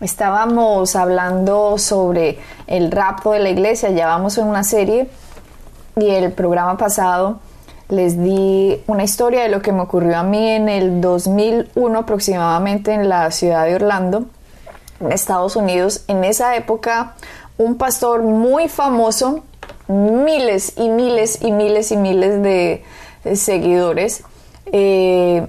Estábamos hablando sobre el rapto de la iglesia, ya vamos en una serie, y el programa pasado les di una historia de lo que me ocurrió a mí en el 2001 aproximadamente en la ciudad de Orlando, en Estados Unidos. En esa época, un pastor muy famoso, miles y miles y miles y miles de seguidores en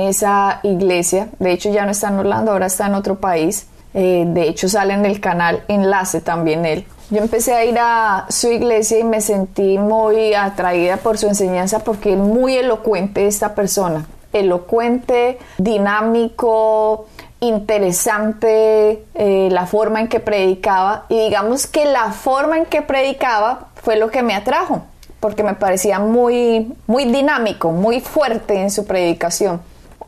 esa iglesia. De hecho, ya no está en Orlando, ahora está en otro país. De hecho, sale en el canal Enlace también él. Yo empecé a ir a su iglesia y me sentí muy atraída por su enseñanza, porque es muy elocuente esta persona. Elocuente, dinámico, interesante la forma en que predicaba, y digamos que la forma en que predicaba fue lo que me atrajo, porque me parecía muy dinámico, muy fuerte en su predicación.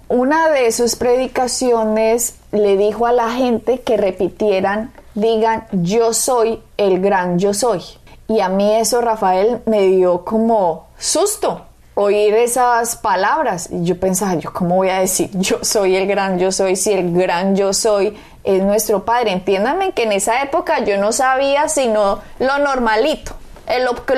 Una de sus predicaciones le dijo a la gente que repitieran, digan, yo soy el gran yo soy. Y a mí eso, Rafael, me dio como susto oír esas palabras. Y yo pensaba, yo cómo voy a decir yo soy el gran yo soy si el gran yo soy es nuestro Padre. Entiéndanme que en esa época yo no sabía sino lo normalito,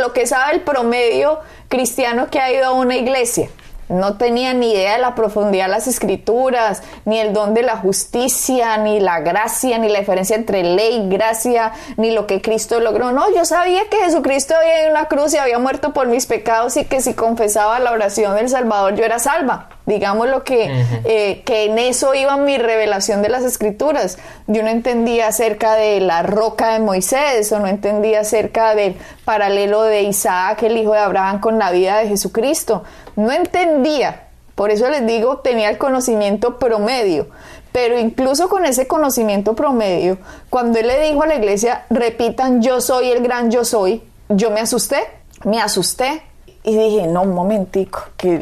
lo que sabe el promedio cristiano que ha ido a una iglesia. No tenía ni idea de la profundidad de las Escrituras, ni el don de la justicia, ni la gracia, ni la diferencia entre ley y gracia, ni lo que Cristo logró. No, yo sabía que Jesucristo había ido en una cruz y había muerto por mis pecados, y que si confesaba la oración del Salvador yo era salva. Digamos lo que en eso iba mi revelación de las Escrituras. Yo no entendía acerca de la roca de Moisés, o no entendía acerca del paralelo de Isaac, el hijo de Abraham, con la vida de Jesucristo. No entendía, por eso les digo, tenía el conocimiento promedio. Pero incluso con ese conocimiento promedio, cuando él le dijo a la iglesia, repitan, yo soy el gran yo soy, yo me asusté. Y dije, no, un momentico, ¿qué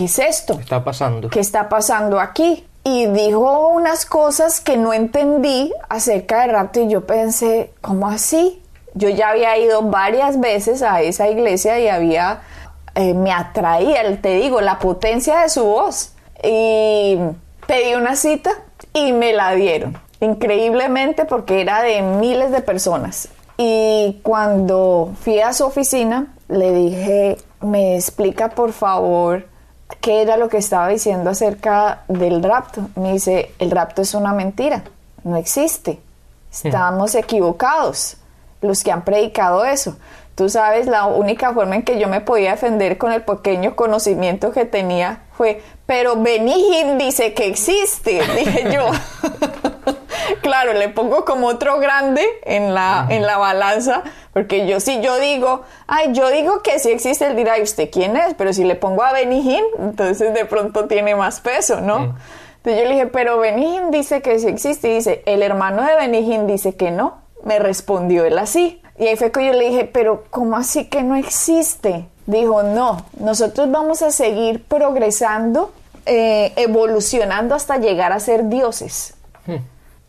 es esto? ¿Qué está pasando? ¿Qué está pasando aquí? Y dijo unas cosas que no entendí acerca del rapto, y yo pensé, ¿cómo así? Yo ya había ido varias veces a esa iglesia y había, me atraía, te digo, la potencia de su voz. Y pedí una cita y me la dieron, increíblemente, porque era de miles de personas. Y cuando fui a su oficina, le dije, me explica por favor qué era lo que estaba diciendo acerca del rapto. Me dice, el rapto es una mentira, no existe, estamos equivocados los que han predicado eso. Tú sabes, la única forma en que yo me podía defender con el pequeño conocimiento que tenía fue, pero Benny Hinn dice que existe, dije yo. Claro, le pongo como otro grande en la balanza, porque si yo digo, ay, yo digo que sí existe, él dirá, ¿y usted quién es? Pero si le pongo a Benny Hinn, entonces de pronto tiene más peso, ¿no? Sí. Entonces yo le dije, pero Benny Hinn dice que sí existe, y dice, el hermano de Benny Hinn dice que no, me respondió él así. Y ahí fue que yo le dije, pero ¿cómo así que no existe? Dijo, no, nosotros vamos a seguir progresando, evolucionando hasta llegar a ser dioses. Sí.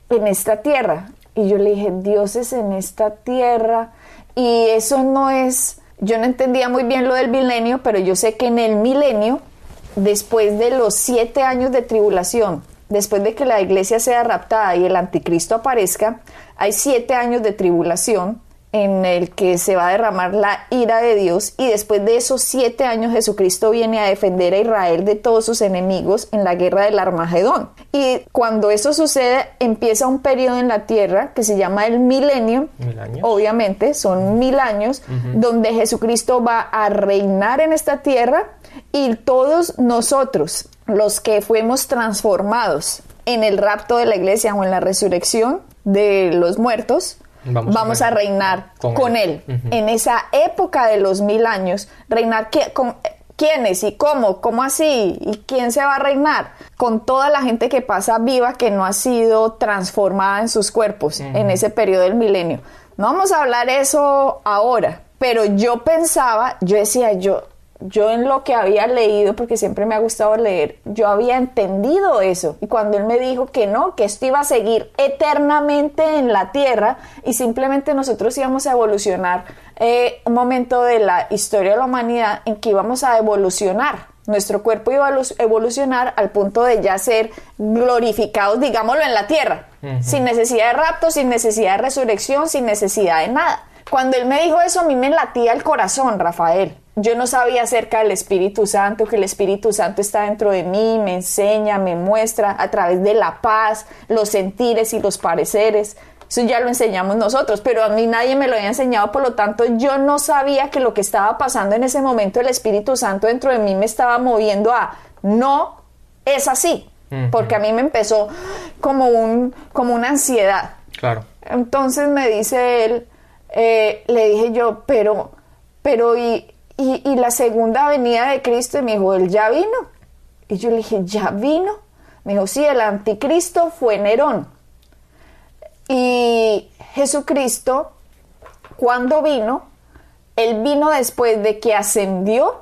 En esta tierra. Y yo le dije, dioses en esta tierra, y eso no es, yo no entendía muy bien lo del milenio, pero yo sé que en el milenio, después de los 7 años de tribulación, después de que la iglesia sea raptada y el anticristo aparezca, hay 7 años de tribulación en el que se va a derramar la ira de Dios, y después de esos 7 años Jesucristo viene a defender a Israel de todos sus enemigos en la guerra del Armagedón. Y cuando eso sucede, empieza un periodo en la tierra que se llama el milenio. Obviamente son 1000 años, donde Jesucristo va a reinar en esta tierra, y todos nosotros, los que fuimos transformados en el rapto de la iglesia o en la resurrección de los muertos, Vamos a reinar con él. En esa época de los 1000 años, reinar con quiénes y cómo así, y quién se va a reinar, con toda la gente que pasa viva, que no ha sido transformada en sus cuerpos en ese periodo del milenio. No vamos a hablar eso ahora, pero yo pensaba, yo decía, yo en lo que había leído, porque siempre me ha gustado leer, yo había entendido eso. Y cuando él me dijo que no, que esto iba a seguir eternamente en la tierra y simplemente nosotros íbamos a evolucionar, un momento de la historia de la humanidad en que íbamos a evolucionar. Nuestro cuerpo iba a evolucionar al punto de ya ser glorificados, digámoslo, en la tierra. Uh-huh. Sin necesidad de rapto, sin necesidad de resurrección, sin necesidad de nada. Cuando él me dijo eso, a mí me latía el corazón, Rafael. Yo no sabía acerca del Espíritu Santo, que el Espíritu Santo está dentro de mí, me enseña, me muestra a través de la paz, los sentires y los pareceres. Eso ya lo enseñamos nosotros, pero a mí nadie me lo había enseñado, por lo tanto yo no sabía que lo que estaba pasando en ese momento, el Espíritu Santo dentro de mí me estaba moviendo a no es así, porque a mí me empezó como una ansiedad. Claro. Entonces me dice él, le dije yo, pero y la segunda venida de Cristo, y me dijo, él ya vino, y yo le dije, ya vino. Me dijo, sí, el anticristo fue Nerón. Y Jesucristo, cuando vino, él vino después de que ascendió,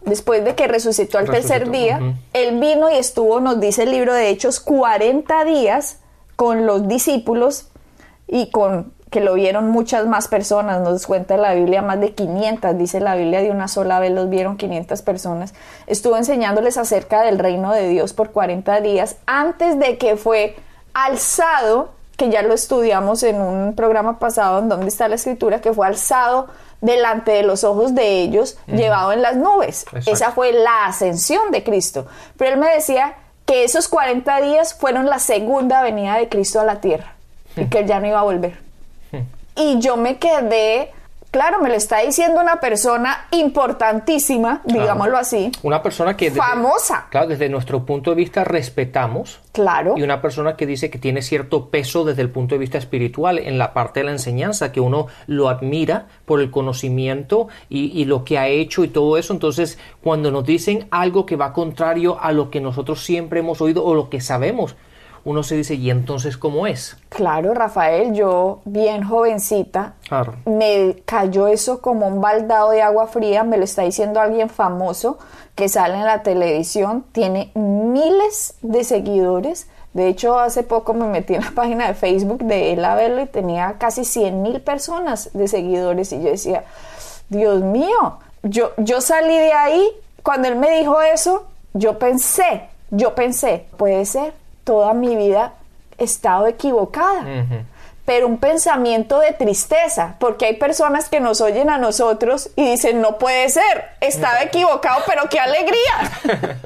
después de que resucitó al tercer día. Uh-huh. Él vino y estuvo, nos dice el libro de Hechos, 40 días con los discípulos, y con que lo vieron muchas más personas, nos cuenta la Biblia, más de 500, dice la Biblia, de una sola vez los vieron 500 personas. Estuvo enseñándoles acerca del reino de Dios por 40 días antes de que fue alzado, que ya lo estudiamos en un programa pasado en donde está la escritura, que fue alzado delante de los ojos de ellos, llevado en las nubes. Exacto. Esa fue la ascensión de Cristo. Pero él me decía que esos 40 días fueron la segunda venida de Cristo a la tierra y que él ya no iba a volver. Y yo me quedé, claro, me lo está diciendo una persona importantísima, digámoslo así. Una persona que... famosa. Claro, desde nuestro punto de vista respetamos. Claro. Y una persona que dice que tiene cierto peso desde el punto de vista espiritual, en la parte de la enseñanza, que uno lo admira por el conocimiento y lo que ha hecho y todo eso. Entonces, cuando nos dicen algo que va contrario a lo que nosotros siempre hemos oído o lo que sabemos, uno se dice, ¿y entonces cómo es? Claro, Rafael, yo bien jovencita, claro, me cayó eso como un baldado de agua fría. Me lo está diciendo alguien famoso que sale en la televisión, tiene miles de seguidores. De hecho, hace poco me metí en la página de Facebook de él a verlo y tenía casi 100,000 personas de seguidores. Y yo decía, Dios mío, yo salí de ahí. Cuando él me dijo eso, yo pensé, puede ser, toda mi vida he estado equivocada. Uh-huh. Pero un pensamiento de tristeza, porque hay personas que nos oyen a nosotros y dicen, no puede ser, estaba equivocado, pero qué alegría.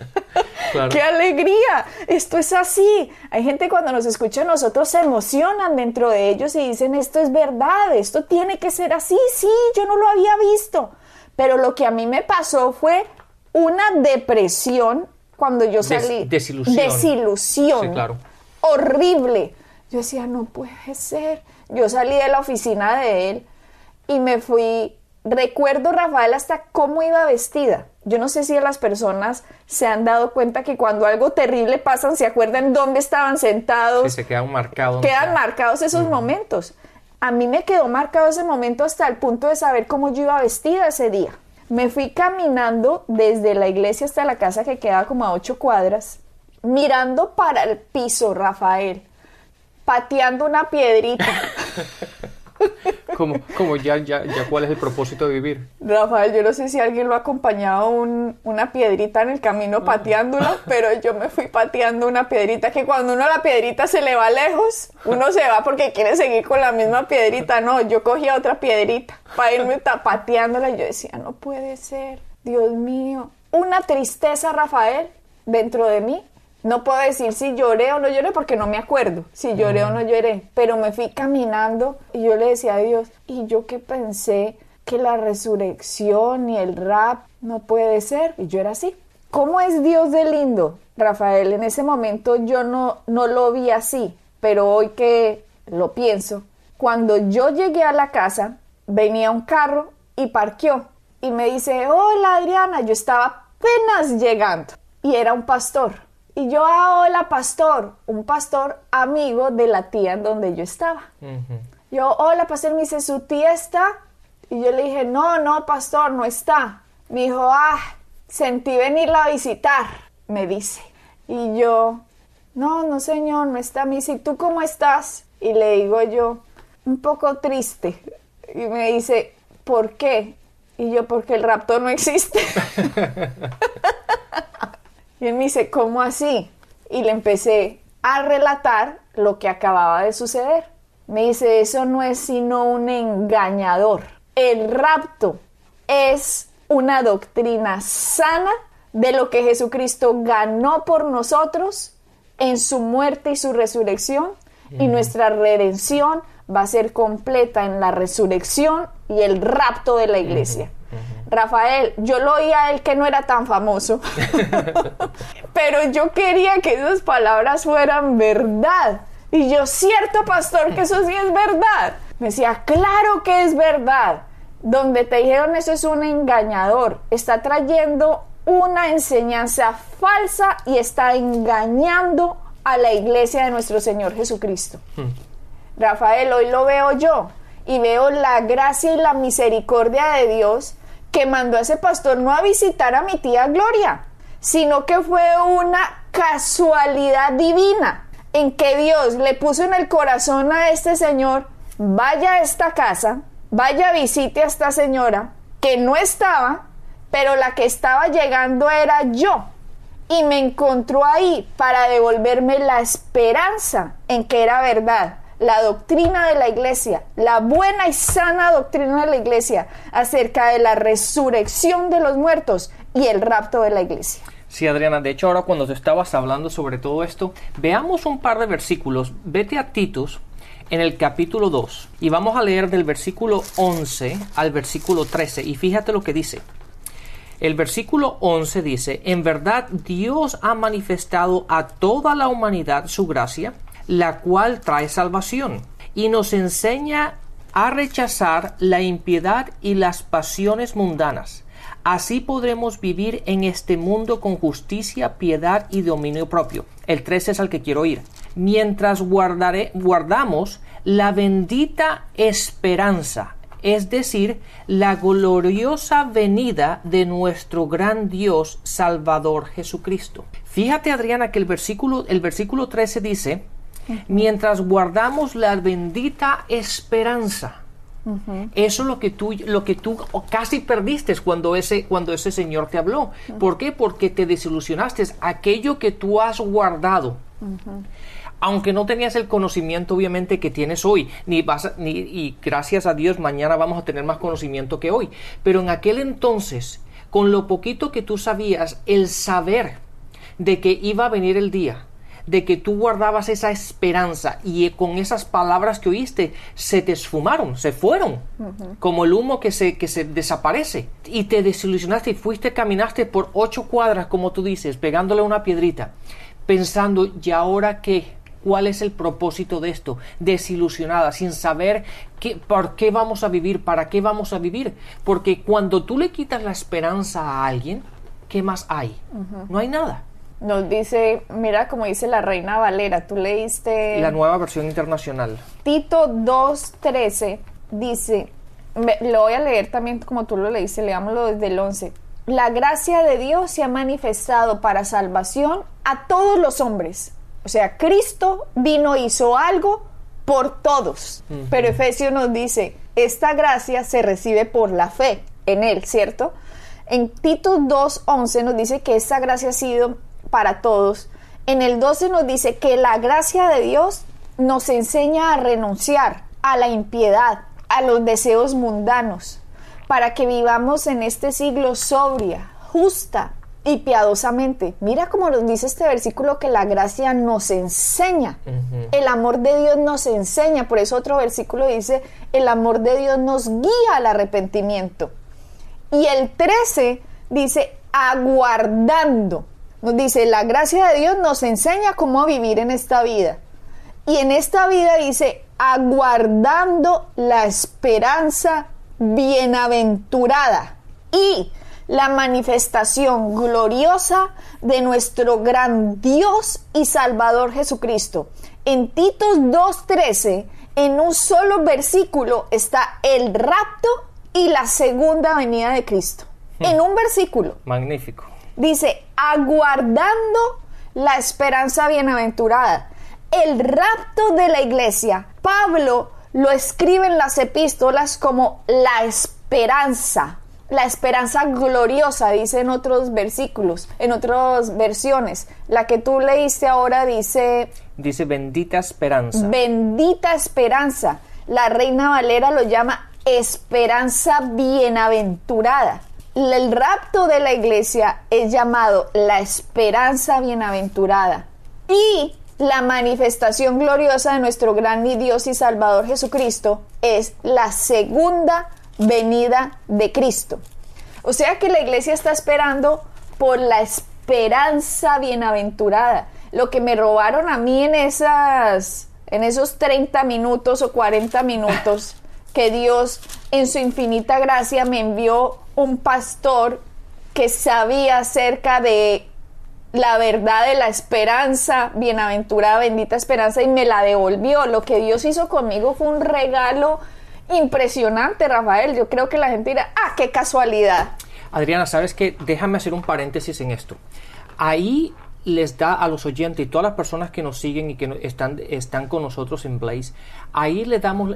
Claro. ¡Qué alegría! Esto es así. Hay gente cuando nos escucha, nosotros se emocionan dentro de ellos y dicen, esto es verdad, esto tiene que ser así. Sí, yo no lo había visto. Pero lo que a mí me pasó fue una depresión cuando yo salí. Desilusión. Sí, claro. Horrible. Yo decía, no puede ser. Yo salí de la oficina de él y me fui. Recuerdo, Rafael, hasta cómo iba vestida. Yo no sé si las personas se han dado cuenta que cuando algo terrible pasa, se acuerdan dónde estaban sentados. Sí, se quedan marcados. Quedan marcados esos momentos. A mí me quedó marcado ese momento hasta el punto de saber cómo yo iba vestida ese día. Me fui caminando desde la iglesia hasta la casa, que quedaba como a 8 cuadras, mirando para el piso, Rafael, pateando una piedrita. Como ya cuál es el propósito de vivir. Rafael, yo no sé si alguien lo ha acompañado una piedrita en el camino pateándola, pero yo me fui pateando una piedrita, que cuando uno a la piedrita se le va lejos, uno se va porque quiere seguir con la misma piedrita. No, yo cogía otra piedrita para irme pateándola y yo decía, no puede ser, Dios mío. Una tristeza, Rafael, dentro de mí. No puedo decir si lloré o no lloré porque no me acuerdo si lloré o no lloré, pero me fui caminando y yo le decía a Dios, y yo que pensé que la resurrección y el rap no puede ser, y yo era así. ¿Cómo es Dios de lindo, Rafael? En ese momento yo no lo vi así, pero hoy que lo pienso, cuando yo llegué a la casa, venía un carro y parqueó y me dice, hola Adriana, yo estaba apenas llegando y era un pastor. Y yo, hola pastor, un pastor amigo de la tía en donde yo estaba. Uh-huh. Yo, hola, pastor, me dice, ¿su tía está? Y yo le dije, no, pastor, no está. Me dijo, sentí venirla a visitar, me dice. Y yo, no, señor, no está. Me dice, ¿tú cómo estás? Y le digo yo, un poco triste. Y me dice, ¿por qué? Y yo, porque el rapto no existe. Y él me dice, ¿cómo así? Y le empecé a relatar lo que acababa de suceder. Me dice, eso no es sino un engañador. El rapto es una doctrina sana de lo que Jesucristo ganó por nosotros en su muerte y su resurrección, y nuestra redención va a ser completa en la resurrección y el rapto de la iglesia. Rafael, yo lo oí a él que no era tan famoso, pero yo quería que esas palabras fueran verdad. Y yo, cierto, pastor, que eso sí es verdad. Me decía, claro que es verdad. Donde te dijeron eso es un engañador, está trayendo una enseñanza falsa y está engañando a la iglesia de nuestro Señor Jesucristo. Rafael, hoy lo veo yo y veo la gracia y la misericordia de Dios que mandó a ese pastor no a visitar a mi tía Gloria, sino que fue una casualidad divina en que Dios le puso en el corazón a este señor, vaya a esta casa, vaya, visite a esta señora que no estaba, pero la que estaba llegando era yo, y me encontró ahí para devolverme la esperanza en que era verdad. La doctrina de la iglesia, la buena y sana doctrina de la iglesia acerca de la resurrección de los muertos y el rapto de la iglesia. Sí, Adriana, de hecho ahora cuando tú estabas hablando sobre todo esto, veamos un par de versículos. Vete a Titus en el capítulo 2 y vamos a leer del versículo 11 al versículo 13 y fíjate lo que dice. El versículo 11 dice, en verdad Dios ha manifestado a toda la humanidad su gracia, la cual trae salvación, y nos enseña a rechazar la impiedad y las pasiones mundanas. Así podremos vivir en este mundo con justicia, piedad y dominio propio. El 13 es al que quiero ir. Mientras guardamos la bendita esperanza, es decir, la gloriosa venida de nuestro gran Dios Salvador Jesucristo. Fíjate, Adriana, que el versículo 13 dice, mientras guardamos la bendita esperanza. Eso es lo que tú casi perdiste cuando ese señor te habló. ¿Por qué? Porque te desilusionaste. Aquello que tú has guardado, aunque no tenías el conocimiento obviamente que tienes hoy, y gracias a Dios mañana vamos a tener más conocimiento que hoy, pero en aquel entonces, con lo poquito que tú sabías, el saber de que iba a venir el día, de que tú guardabas esa esperanza, y con esas palabras que oíste se te esfumaron, se fueron como el humo que se desaparece, y te desilusionaste y caminaste por 8 cuadras, como tú dices, pegándole una piedrita, pensando, ¿y ahora qué? ¿Cuál es el propósito de esto? Desilusionada, sin saber por qué vamos a vivir, para qué vamos a vivir, porque cuando tú le quitas la esperanza a alguien, ¿qué más hay? No hay nada. Nos dice, mira como dice la Reina Valera, tú leíste... La Nueva Versión Internacional. Tito 2.13 dice, lo voy a leer también como tú lo leíste, leámoslo desde el 11. La gracia de Dios se ha manifestado para salvación a todos los hombres. O sea, Cristo vino e hizo algo por todos. Pero Efesios nos dice, esta gracia se recibe por la fe en Él, ¿cierto? En Tito 2.11 nos dice que esta gracia ha sido... para todos. En el 12 nos dice que la gracia de Dios nos enseña a renunciar a la impiedad, a los deseos mundanos, para que vivamos en este siglo sobria, justa y piadosamente. Mira cómo nos dice este versículo que la gracia nos enseña. El amor de Dios nos enseña. Por eso otro versículo dice, el amor de Dios nos guía al arrepentimiento. Y el 13 dice, aguardando. Nos dice, la gracia de Dios nos enseña cómo vivir en esta vida. Y en esta vida dice, aguardando la esperanza bienaventurada y la manifestación gloriosa de nuestro gran Dios y Salvador Jesucristo. En Tito 2.13 en un solo versículo está el rapto y la segunda venida de Cristo. En un versículo. Magnífico. Dice, aguardando la esperanza bienaventurada, el rapto de la iglesia. Pablo lo escribe en las epístolas como la esperanza gloriosa, dice en otros versículos, en otras versiones. La que tú leíste ahora dice... Dice bendita esperanza. Bendita esperanza. La Reina Valera lo llama esperanza bienaventurada. El rapto de la iglesia es llamado la esperanza bienaventurada y la manifestación gloriosa de nuestro gran Dios y Salvador Jesucristo es la segunda venida de Cristo. O sea que la iglesia está esperando por la esperanza bienaventurada. Lo que me robaron a mí en esos 30 minutos o 40 minutos que Dios en su infinita gracia me envió un pastor que sabía acerca de la verdad de la esperanza bienaventurada, bendita esperanza, y me la devolvió. Lo que Dios hizo conmigo fue un regalo impresionante, Rafael. Yo creo que la gente dirá, ¡ah, qué casualidad! Adriana, ¿sabes qué? Déjame hacer un paréntesis en esto. Ahí les da a los oyentes y todas las personas que nos siguen y que están con nosotros en Blaze, ahí les damos,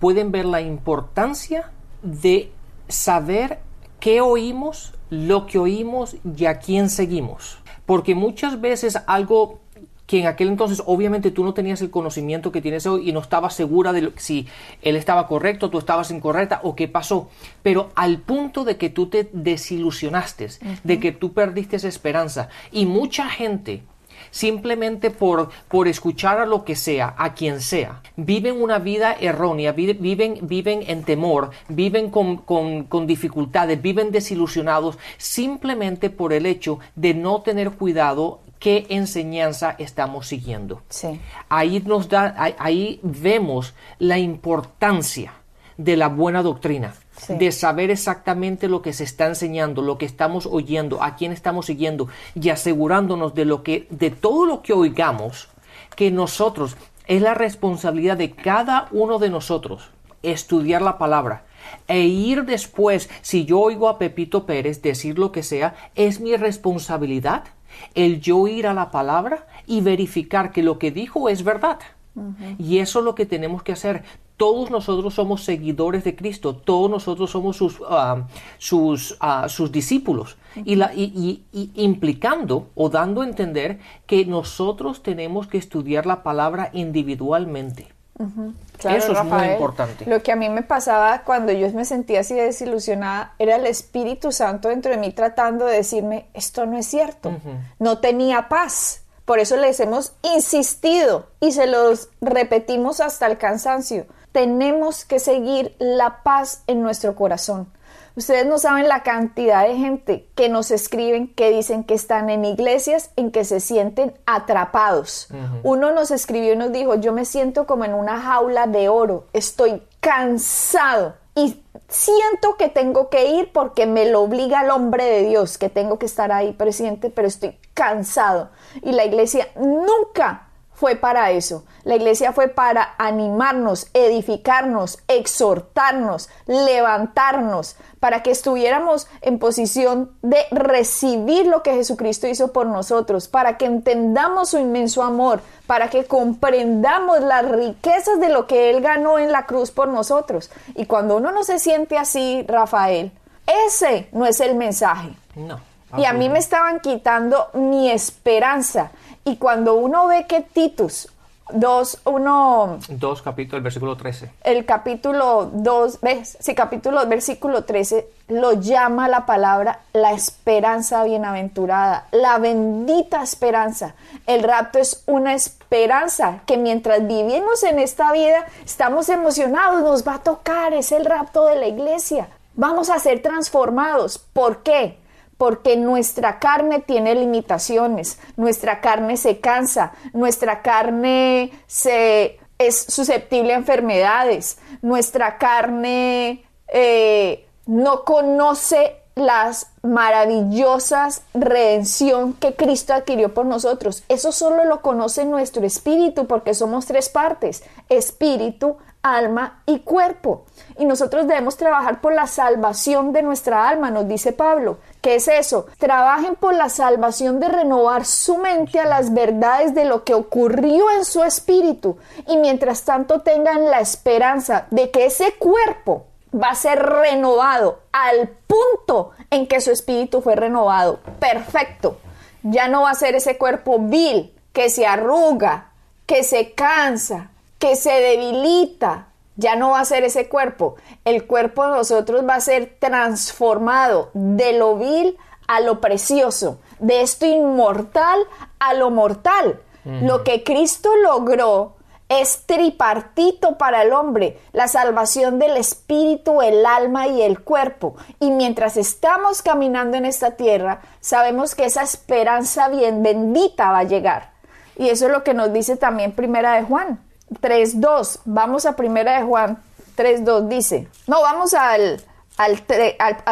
pueden ver la importancia de saber qué oímos, lo que oímos y a quién seguimos. Porque muchas veces algo que en aquel entonces obviamente tú no tenías el conocimiento que tienes hoy y no estabas segura de si él estaba correcto, tú estabas incorrecta o qué pasó. Pero al punto de que tú te desilusionaste, uh-huh, de que tú perdiste esa esperanza. Y mucha gente, simplemente por escuchar a lo que sea, a quien sea, viven una vida errónea, viven en temor, viven con dificultades, viven desilusionados, simplemente por el hecho de no tener cuidado qué enseñanza estamos siguiendo. Sí. Ahí vemos la importancia de la buena doctrina. Sí. De saber exactamente lo que se está enseñando, lo que estamos oyendo, a quién estamos siguiendo y asegurándonos de todo lo que oigamos, que nosotros, es la responsabilidad de cada uno de nosotros estudiar la palabra e ir después. Si yo oigo a Pepito Pérez decir lo que sea, es mi responsabilidad el yo ir a la palabra y verificar que lo que dijo es verdad. Uh-huh. Y eso es lo que tenemos que hacer. Todos nosotros somos seguidores de Cristo, todos nosotros somos sus discípulos, y implicando o dando a entender que nosotros tenemos que estudiar la palabra individualmente. Uh-huh. Claro, eso es, Rafael, muy importante. Lo que a mí me pasaba cuando yo me sentía así desilusionada era el Espíritu Santo dentro de mí tratando de decirme, esto no es cierto. Uh-huh. No tenía paz. Por eso les hemos insistido y se los repetimos hasta el cansancio. Tenemos que seguir la paz en nuestro corazón. Ustedes no saben la cantidad de gente que nos escriben, que dicen que están en iglesias en que se sienten atrapados. Uh-huh. Uno nos escribió y nos dijo, yo me siento como en una jaula de oro, estoy cansado y siento que tengo que ir porque me lo obliga el hombre de Dios, que tengo que estar ahí presente, pero estoy cansado. Y la iglesia nunca fue para eso. La iglesia fue para animarnos, edificarnos, exhortarnos, levantarnos, para que estuviéramos en posición de recibir lo que Jesucristo hizo por nosotros, para que entendamos su inmenso amor, para que comprendamos las riquezas de lo que Él ganó en la cruz por nosotros. Y cuando uno no se siente así, Rafael, ese no es el mensaje. No. Y a mí me estaban quitando mi esperanza. Y cuando uno ve que Titus 2, capítulo, el versículo 13. El capítulo 2, ¿ves? Sí, capítulo, versículo 13, lo llama la palabra la esperanza bienaventurada, la bendita esperanza. El rapto es una esperanza que mientras vivimos en esta vida, estamos emocionados, nos va a tocar, es el rapto de la iglesia. Vamos a ser transformados. ¿Por qué? Porque nuestra carne tiene limitaciones, nuestra carne se cansa, nuestra carne es susceptible a enfermedades, nuestra carne no conoce las maravillosas redención que Cristo adquirió por nosotros. Eso solo lo conoce nuestro espíritu, porque somos tres partes: espíritu, alma y cuerpo. Y nosotros debemos trabajar por la salvación de nuestra alma, nos dice Pablo. ¿Qué es eso? Trabajen por la salvación de renovar su mente a las verdades de lo que ocurrió en su espíritu, y mientras tanto tengan la esperanza de que ese cuerpo va a ser renovado al punto en que su espíritu fue renovado. Perfecto. Ya no va a ser ese cuerpo vil, que se arruga, que se cansa, que se debilita. Ya no va a ser ese cuerpo. El cuerpo de nosotros va a ser transformado de lo vil a lo precioso, de esto inmortal a lo mortal. Lo que Cristo logró es tripartito para el hombre: la salvación del espíritu, el alma y el cuerpo. Y mientras estamos caminando en esta tierra, sabemos que esa esperanza bien bendita va a llegar. Y eso es lo que nos dice también Primera de Juan 3.2. Vamos a Primera de Juan 3.2, dice. No, vamos al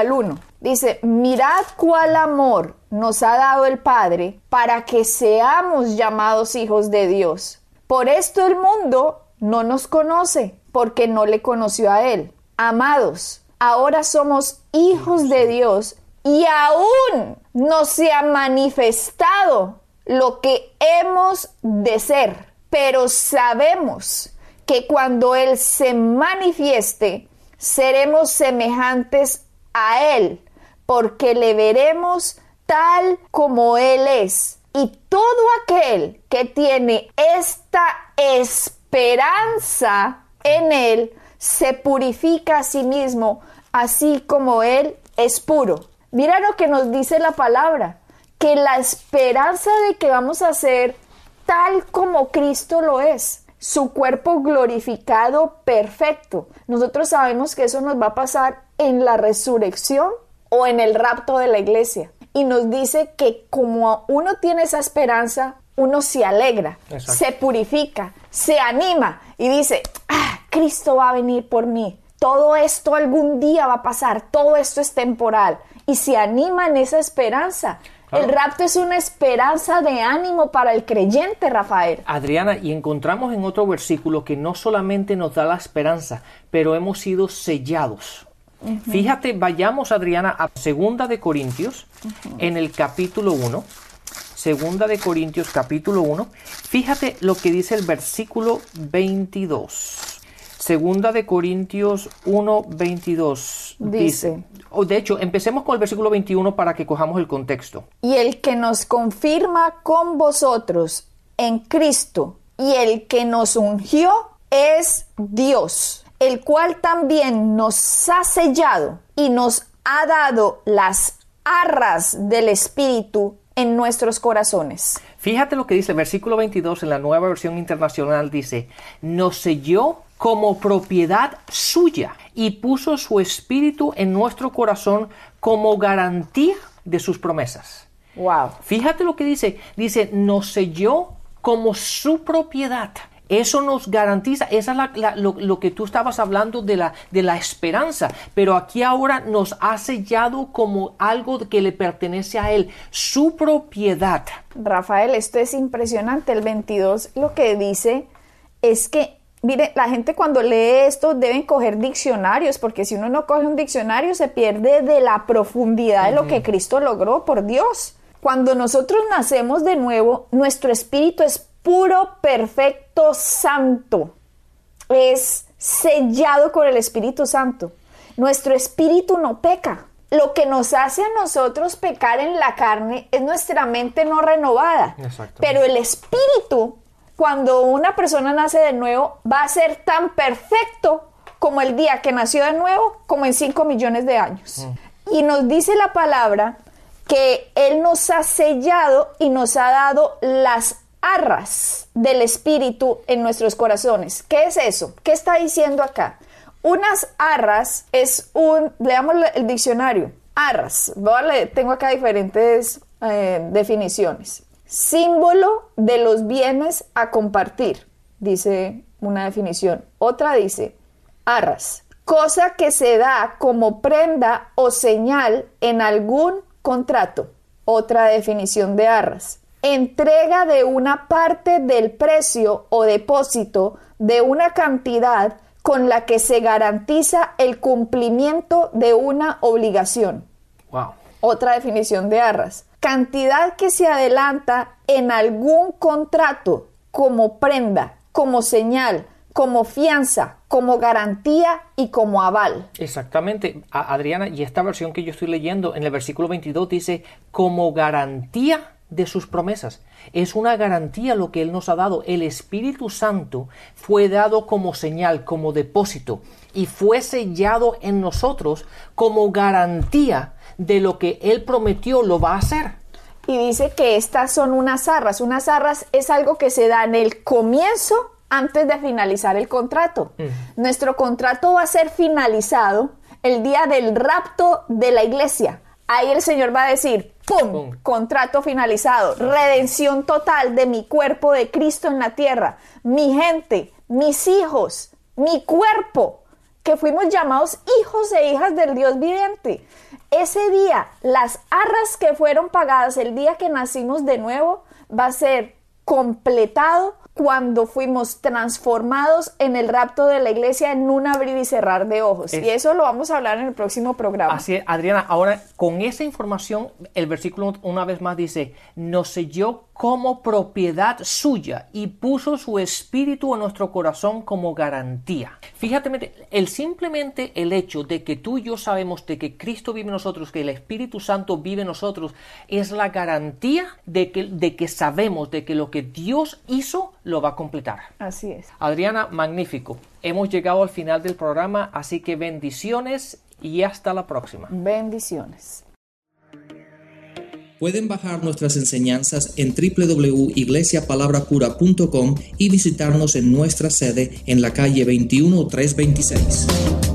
1. Dice: mirad cuál amor nos ha dado el Padre para que seamos llamados hijos de Dios. Por esto el mundo no nos conoce, porque no le conoció a Él. Amados, ahora somos hijos de Dios, y aún no se ha manifestado lo que hemos de ser, pero sabemos que cuando Él se manifieste, seremos semejantes a Él, porque le veremos tal como Él es. Y todo aquel que tiene esta esperanza en Él se purifica a sí mismo, así como Él es puro. Mira lo que nos dice la palabra, que la esperanza de que vamos a ser tal como Cristo lo es, su cuerpo glorificado, perfecto. Nosotros sabemos que eso nos va a pasar en la resurrección o en el rapto de la iglesia. Y nos dice que como uno tiene esa esperanza, uno se alegra, se purifica, se anima y dice: ah, Cristo va a venir por mí, todo esto algún día va a pasar, todo esto es temporal. Y se anima en esa esperanza. Claro. El rapto es una esperanza de ánimo para el creyente, Rafael. Adriana, y encontramos en otro versículo que no solamente nos da la esperanza, pero hemos sido sellados. Fíjate, vayamos, Adriana, a 2 de Corintios, en el capítulo 1. 2 de Corintios, capítulo 1. Fíjate lo que dice el versículo 22. 2 de Corintios 1, 22. Dice, de hecho, empecemos con el versículo 21 para que cojamos el contexto. Y el que nos confirma con vosotros en Cristo, y el que nos ungió, es Dios, el cual también nos ha sellado y nos ha dado las arras del Espíritu en nuestros corazones. Fíjate lo que dice el versículo 22 en la Nueva Versión Internacional, dice: nos selló como propiedad suya y puso su Espíritu en nuestro corazón como garantía de sus promesas. Wow. Fíjate lo que dice, nos selló como su propiedad. Eso nos garantiza, esa es lo que tú estabas hablando de la esperanza, pero aquí ahora nos ha sellado como algo que le pertenece a Él, su propiedad. Rafael, esto es impresionante. El 22 lo que dice es que, mire, la gente cuando lee esto deben coger diccionarios, porque si uno no coge un diccionario se pierde de la profundidad de lo que Cristo logró por Dios. Cuando nosotros nacemos de nuevo, nuestro espíritu es puro, perfecto, santo. Es sellado con el Espíritu Santo. Nuestro espíritu no peca. Lo que nos hace a nosotros pecar en la carne es nuestra mente no renovada. Pero el espíritu, cuando una persona nace de nuevo, va a ser tan perfecto como el día que nació de nuevo, como en 5 millones de años. Y nos dice la palabra que Él nos ha sellado y nos ha dado las arras del Espíritu en nuestros corazones. ¿Qué es eso? ¿Qué está diciendo acá? Unas arras es leamos el diccionario. Arras, ¿vale? Tengo acá diferentes definiciones. Símbolo de los bienes a compartir, dice una definición. Otra dice: arras, cosa que se da como prenda o señal en algún contrato. Otra definición de arras: entrega de una parte del precio o depósito de una cantidad con la que se garantiza el cumplimiento de una obligación. Wow. Otra definición de arras: cantidad que se adelanta en algún contrato como prenda, como señal, como fianza, como garantía y como aval. Exactamente, Adriana, y esta versión que yo estoy leyendo en el versículo 22 dice como garantía de sus promesas. Es una garantía lo que Él nos ha dado. El Espíritu Santo fue dado como señal, como depósito, y fue sellado en nosotros como garantía de lo que Él prometió lo va a hacer. Y dice que estas son unas arras. Unas arras es algo que se da en el comienzo antes de finalizar el contrato. Nuestro contrato va a ser finalizado el día del rapto de la iglesia. Ahí el Señor va a decir, ¡pum! ¡Pum! Contrato finalizado, redención total de mi cuerpo de Cristo en la tierra, mi gente, mis hijos, mi cuerpo, que fuimos llamados hijos e hijas del Dios viviente. Ese día, las arras que fueron pagadas el día que nacimos de nuevo, va a ser completado cuando fuimos transformados en el rapto de la iglesia en un abrir y cerrar de ojos. Y eso lo vamos a hablar en el próximo programa. Así es, Adriana. Ahora, con esa información, el versículo una vez más dice, nos selló como propiedad suya y puso su espíritu en nuestro corazón como garantía. Fíjate, simplemente el hecho de que tú y yo sabemos de que Cristo vive en nosotros, que el Espíritu Santo vive en nosotros, es la garantía de que sabemos de que lo que Dios hizo lo va a completar. Así es. Adriana, magnífico. Hemos llegado al final del programa, así que bendiciones y hasta la próxima. Bendiciones. Pueden bajar nuestras enseñanzas en www.iglesiapalabrapura.com y visitarnos en nuestra sede en la calle 21-326.